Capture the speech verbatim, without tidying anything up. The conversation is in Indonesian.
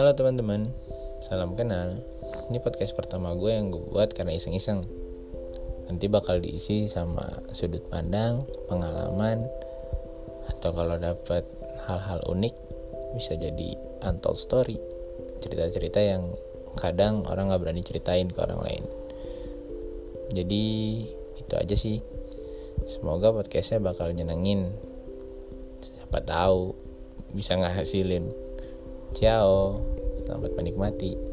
Halo teman-teman, salam kenal. Ini podcast pertama gue yang gue buat karena iseng-iseng. Nanti bakal diisi sama sudut pandang, pengalaman, atau kalau dapat hal-hal unik bisa jadi untold story, cerita-cerita yang kadang orang gak berani ceritain ke orang lain. Jadi itu aja sih. Semoga podcastnya bakal nyenengin. Siapa tahu bisa ngehasilin. Ciao, selamat menikmati.